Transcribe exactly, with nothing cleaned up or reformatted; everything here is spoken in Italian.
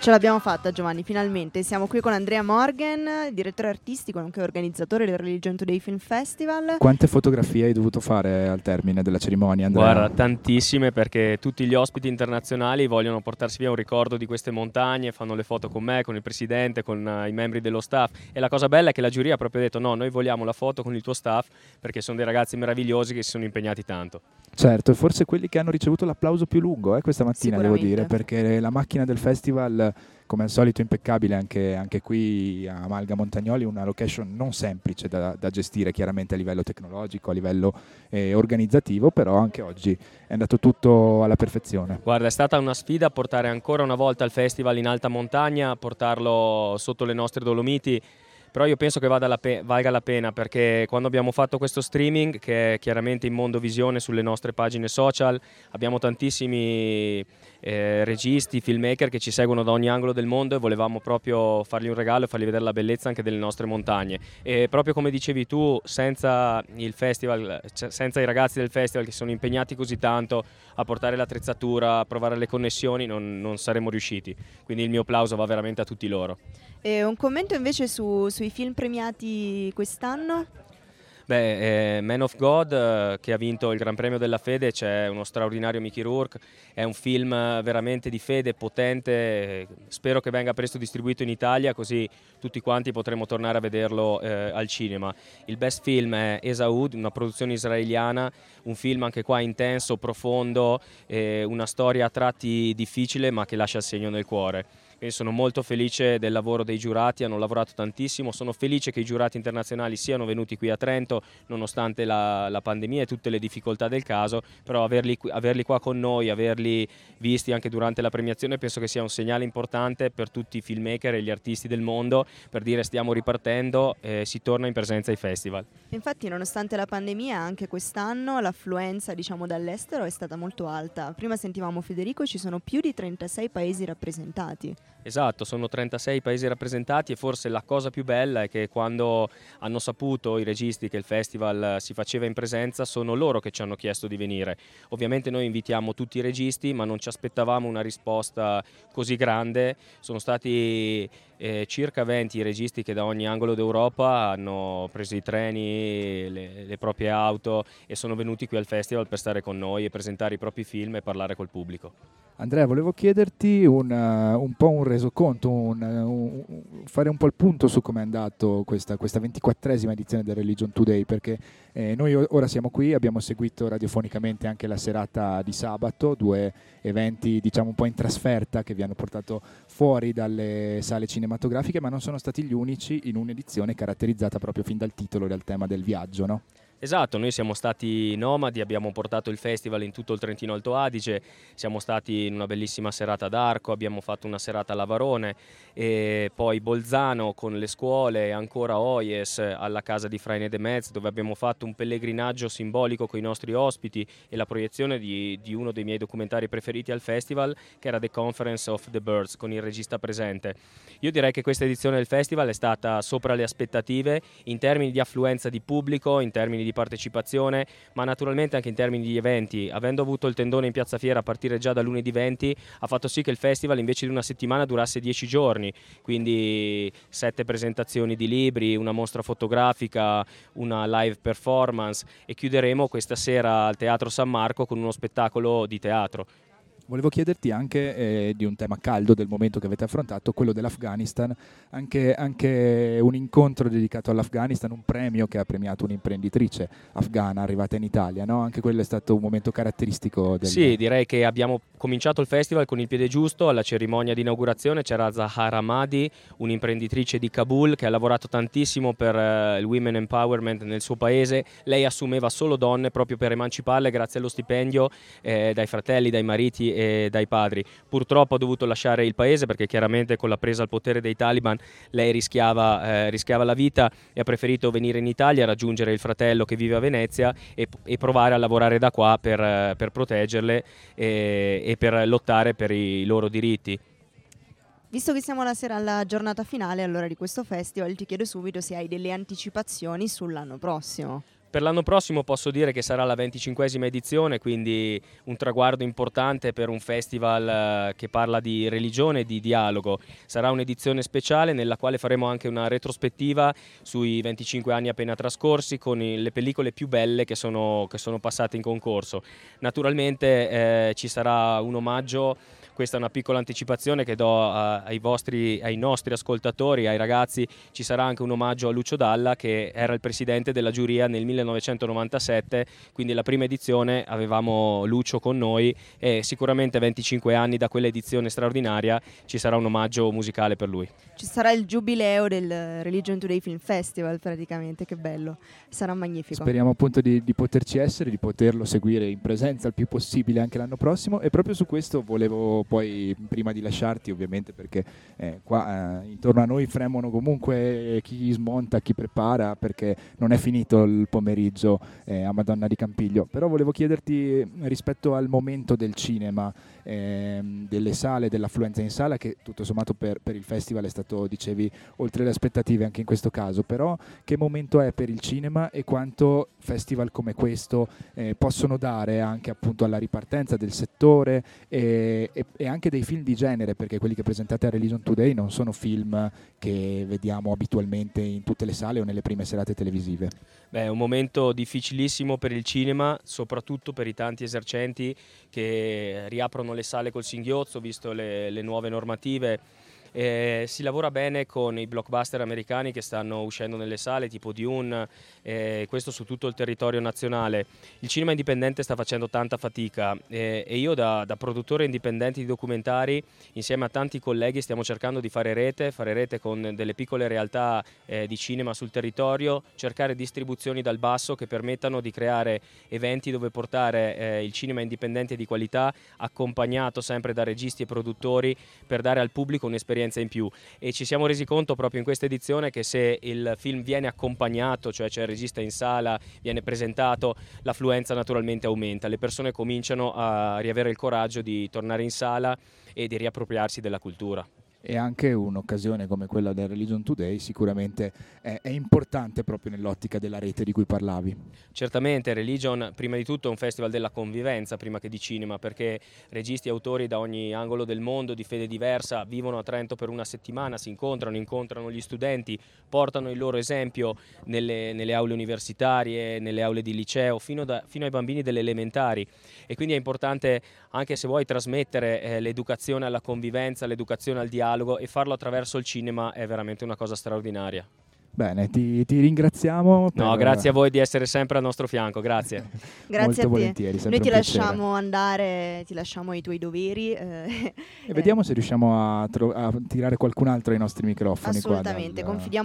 Ce l'abbiamo fatta, Giovanni, finalmente. Siamo qui con Andrea Morgan, direttore artistico, nonché organizzatore del Religion Today Film Festival. Quante fotografie hai dovuto fare al termine della cerimonia, Andrea? Guarda, tantissime, perché tutti gli ospiti internazionali vogliono portarsi via un ricordo di queste montagne, fanno le foto con me, con il presidente, con uh, i membri dello staff. E la cosa bella è che la giuria ha proprio detto: no, noi vogliamo la foto con il tuo staff, perché sono dei ragazzi meravigliosi che si sono impegnati tanto. Certo, e forse quelli che hanno ricevuto l'applauso più lungo eh, questa mattina, devo dire, perché la macchina del festival, come al solito, impeccabile anche, anche qui a Malga Montagnoli, una location non semplice da, da gestire chiaramente a livello tecnologico, a livello eh, organizzativo, però anche oggi è andato tutto alla perfezione. Guarda, è stata una sfida portare ancora una volta il festival in alta montagna, portarlo sotto le nostre Dolomiti, però io penso che vada la pe- valga la pena, perché quando abbiamo fatto questo streaming, che è chiaramente in mondovisione sulle nostre pagine social, abbiamo tantissimi eh, registi, filmmaker che ci seguono da ogni angolo del mondo, e volevamo proprio fargli un regalo e fargli vedere la bellezza anche delle nostre montagne. E proprio come dicevi tu, senza il festival, senza i ragazzi del festival che sono impegnati così tanto a portare l'attrezzatura, a provare le connessioni, non, non saremmo riusciti. Quindi il mio applauso va veramente a tutti loro. E un commento invece su, sui film premiati quest'anno? Beh, eh, Man of God, eh, che ha vinto il Gran Premio della Fede, c'è uno straordinario Mickey Rourke, è un film veramente di fede, potente, spero che venga presto distribuito in Italia, così tutti quanti potremo tornare a vederlo eh, al cinema. Il best film è Esaud, una produzione israeliana, un film anche qua intenso, profondo, eh, una storia a tratti difficile ma che lascia il segno nel cuore. Sono molto felice del lavoro dei giurati, hanno lavorato tantissimo, sono felice che i giurati internazionali siano venuti qui a Trento nonostante la, la pandemia e tutte le difficoltà del caso, però averli, averli qua con noi, averli visti anche durante la premiazione, penso che sia un segnale importante per tutti i filmmaker e gli artisti del mondo, per dire stiamo ripartendo e si torna in presenza ai festival. Infatti nonostante la pandemia anche quest'anno l'affluenza, diciamo, dall'estero è stata molto alta. Prima sentivamo Federico, ci sono più di trentasei paesi rappresentati. Esatto, sono trentasei paesi rappresentati, e forse la cosa più bella è che quando hanno saputo i registi che il festival si faceva in presenza, sono loro che ci hanno chiesto di venire. Ovviamente noi invitiamo tutti i registi, ma non ci aspettavamo una risposta così grande. Sono stati eh, circa venti i registi che da ogni angolo d'Europa hanno preso i treni, le, le proprie auto e sono venuti qui al festival per stare con noi e presentare i propri film e parlare col pubblico. Andrea, volevo chiederti un, uh, un po' un resoconto, un, un, un, fare un po' il punto su come è andato questa, questa ventiquattresima edizione del Religion Today, perché eh, noi ora siamo qui, abbiamo seguito radiofonicamente anche la serata di sabato, due eventi diciamo un po' in trasferta che vi hanno portato fuori dalle sale cinematografiche, ma non sono stati gli unici in un'edizione caratterizzata proprio fin dal titolo e dal tema del viaggio, no? Esatto, noi siamo stati nomadi, abbiamo portato il festival in tutto il Trentino Alto Adige, siamo stati in una bellissima serata ad Arco, abbiamo fatto una serata a Lavarone, e poi Bolzano con le scuole, e ancora Oies alla casa di Fraine de Metz, dove abbiamo fatto un pellegrinaggio simbolico con i nostri ospiti e la proiezione di, di uno dei miei documentari preferiti al festival, che era The Conference of the Birds, con il regista presente. Io direi che questa edizione del festival è stata sopra le aspettative in termini di affluenza di pubblico, in termini di partecipazione, ma naturalmente anche in termini di eventi. Avendo avuto il tendone in Piazza Fiera a partire già da lunedì venti, ha fatto sì che il festival invece di una settimana durasse dieci giorni, quindi sette presentazioni di libri, una mostra fotografica, una live performance, e chiuderemo questa sera al Teatro San Marco con uno spettacolo di teatro. Volevo chiederti anche eh, di un tema caldo del momento che avete affrontato, quello dell'Afghanistan, anche, anche un incontro dedicato all'Afghanistan, un premio che ha premiato un'imprenditrice afghana arrivata in Italia, no? Anche quello è stato un momento caratteristico del... Sì, direi che abbiamo cominciato il festival con il piede giusto. Alla cerimonia di inaugurazione c'era Zahara Mahdi, un'imprenditrice di Kabul che ha lavorato tantissimo per eh, il women empowerment nel suo paese. Lei assumeva solo donne proprio per emanciparle grazie allo stipendio eh, dai fratelli, dai mariti e dai padri. Purtroppo ha dovuto lasciare il paese perché chiaramente con la presa al potere dei Taliban lei rischiava, eh, rischiava la vita, e ha preferito venire in Italia a raggiungere il fratello che vive a Venezia e, e provare a lavorare da qua per, per proteggerle e, e per lottare per i loro diritti. Visto che siamo alla sera, alla giornata finale allora di questo festival, ti chiedo subito se hai delle anticipazioni sull'anno prossimo. Per l'anno prossimo posso dire che sarà la venticinquesima edizione, quindi un traguardo importante per un festival che parla di religione e di dialogo. Sarà un'edizione speciale nella quale faremo anche una retrospettiva sui venticinque anni appena trascorsi con le pellicole più belle che sono, che sono passate in concorso. Naturalmente eh, ci sarà un omaggio. Questa è una piccola anticipazione che do ai, vostri, ai nostri ascoltatori, ai ragazzi. Ci sarà anche un omaggio a Lucio Dalla, che era il presidente della giuria nel millenovecentonovantasette, quindi la prima edizione avevamo Lucio con noi e sicuramente venticinque anni da quell'edizione straordinaria ci sarà un omaggio musicale per lui. Ci sarà il giubileo del Religion Today Film Festival praticamente, che bello, sarà magnifico. Speriamo appunto di, di poterci essere, di poterlo seguire in presenza il più possibile anche l'anno prossimo, e proprio su questo volevo poi, prima di lasciarti ovviamente, perché eh, qua eh, intorno a noi fremono comunque chi smonta, chi prepara, perché non è finito il pomeriggio eh, a Madonna di Campiglio, però volevo chiederti rispetto al momento del cinema, eh, delle sale, dell'affluenza in sala, che tutto sommato per, per il festival è stato, dicevi, oltre le aspettative anche in questo caso, però che momento è per il cinema e quanto festival come questo eh, possono dare anche appunto alla ripartenza del settore e, e e anche dei film di genere, perché quelli che presentate a Religion Today non sono film che vediamo abitualmente in tutte le sale o nelle prime serate televisive. Beh, è un momento difficilissimo per il cinema, soprattutto per i tanti esercenti che riaprono le sale col singhiozzo, visto le, le nuove normative. Eh, si lavora bene con i blockbuster americani che stanno uscendo nelle sale, tipo Dune, eh, questo su tutto il territorio nazionale. Il cinema indipendente sta facendo tanta fatica eh, e io da, da produttore indipendente di documentari, insieme a tanti colleghi, stiamo cercando di fare rete, fare rete con delle piccole realtà eh, di cinema sul territorio, cercare distribuzioni dal basso che permettano di creare eventi dove portare eh, il cinema indipendente di qualità, accompagnato sempre da registi e produttori, per dare al pubblico un'esperienza in più. E ci siamo resi conto proprio in questa edizione che se il film viene accompagnato, cioè c'è il regista in sala, viene presentato, l'affluenza naturalmente aumenta, le persone cominciano a riavere il coraggio di tornare in sala e di riappropriarsi della cultura. E anche un'occasione come quella del Religion Today sicuramente è, è importante proprio nell'ottica della rete di cui parlavi. Certamente, Religion prima di tutto è un festival della convivenza prima che di cinema, perché registi e autori da ogni angolo del mondo, di fede diversa, vivono a Trento per una settimana, si incontrano, incontrano gli studenti, portano il loro esempio nelle, nelle aule universitarie, nelle aule di liceo, fino, da, fino ai bambini delle elementari, e quindi è importante anche, se vuoi, trasmettere eh, l'educazione alla convivenza, l'educazione al dialogo, e farlo attraverso il cinema è veramente una cosa straordinaria. Bene, ti, ti ringraziamo. Per... No, grazie a voi di essere sempre al nostro fianco, grazie. Grazie molto a te. Noi ti lasciamo andare, ti lasciamo ai tuoi doveri. Eh. E vediamo se riusciamo a, tro- a tirare qualcun altro ai nostri microfoni. Assolutamente, qua dal... confidiamo in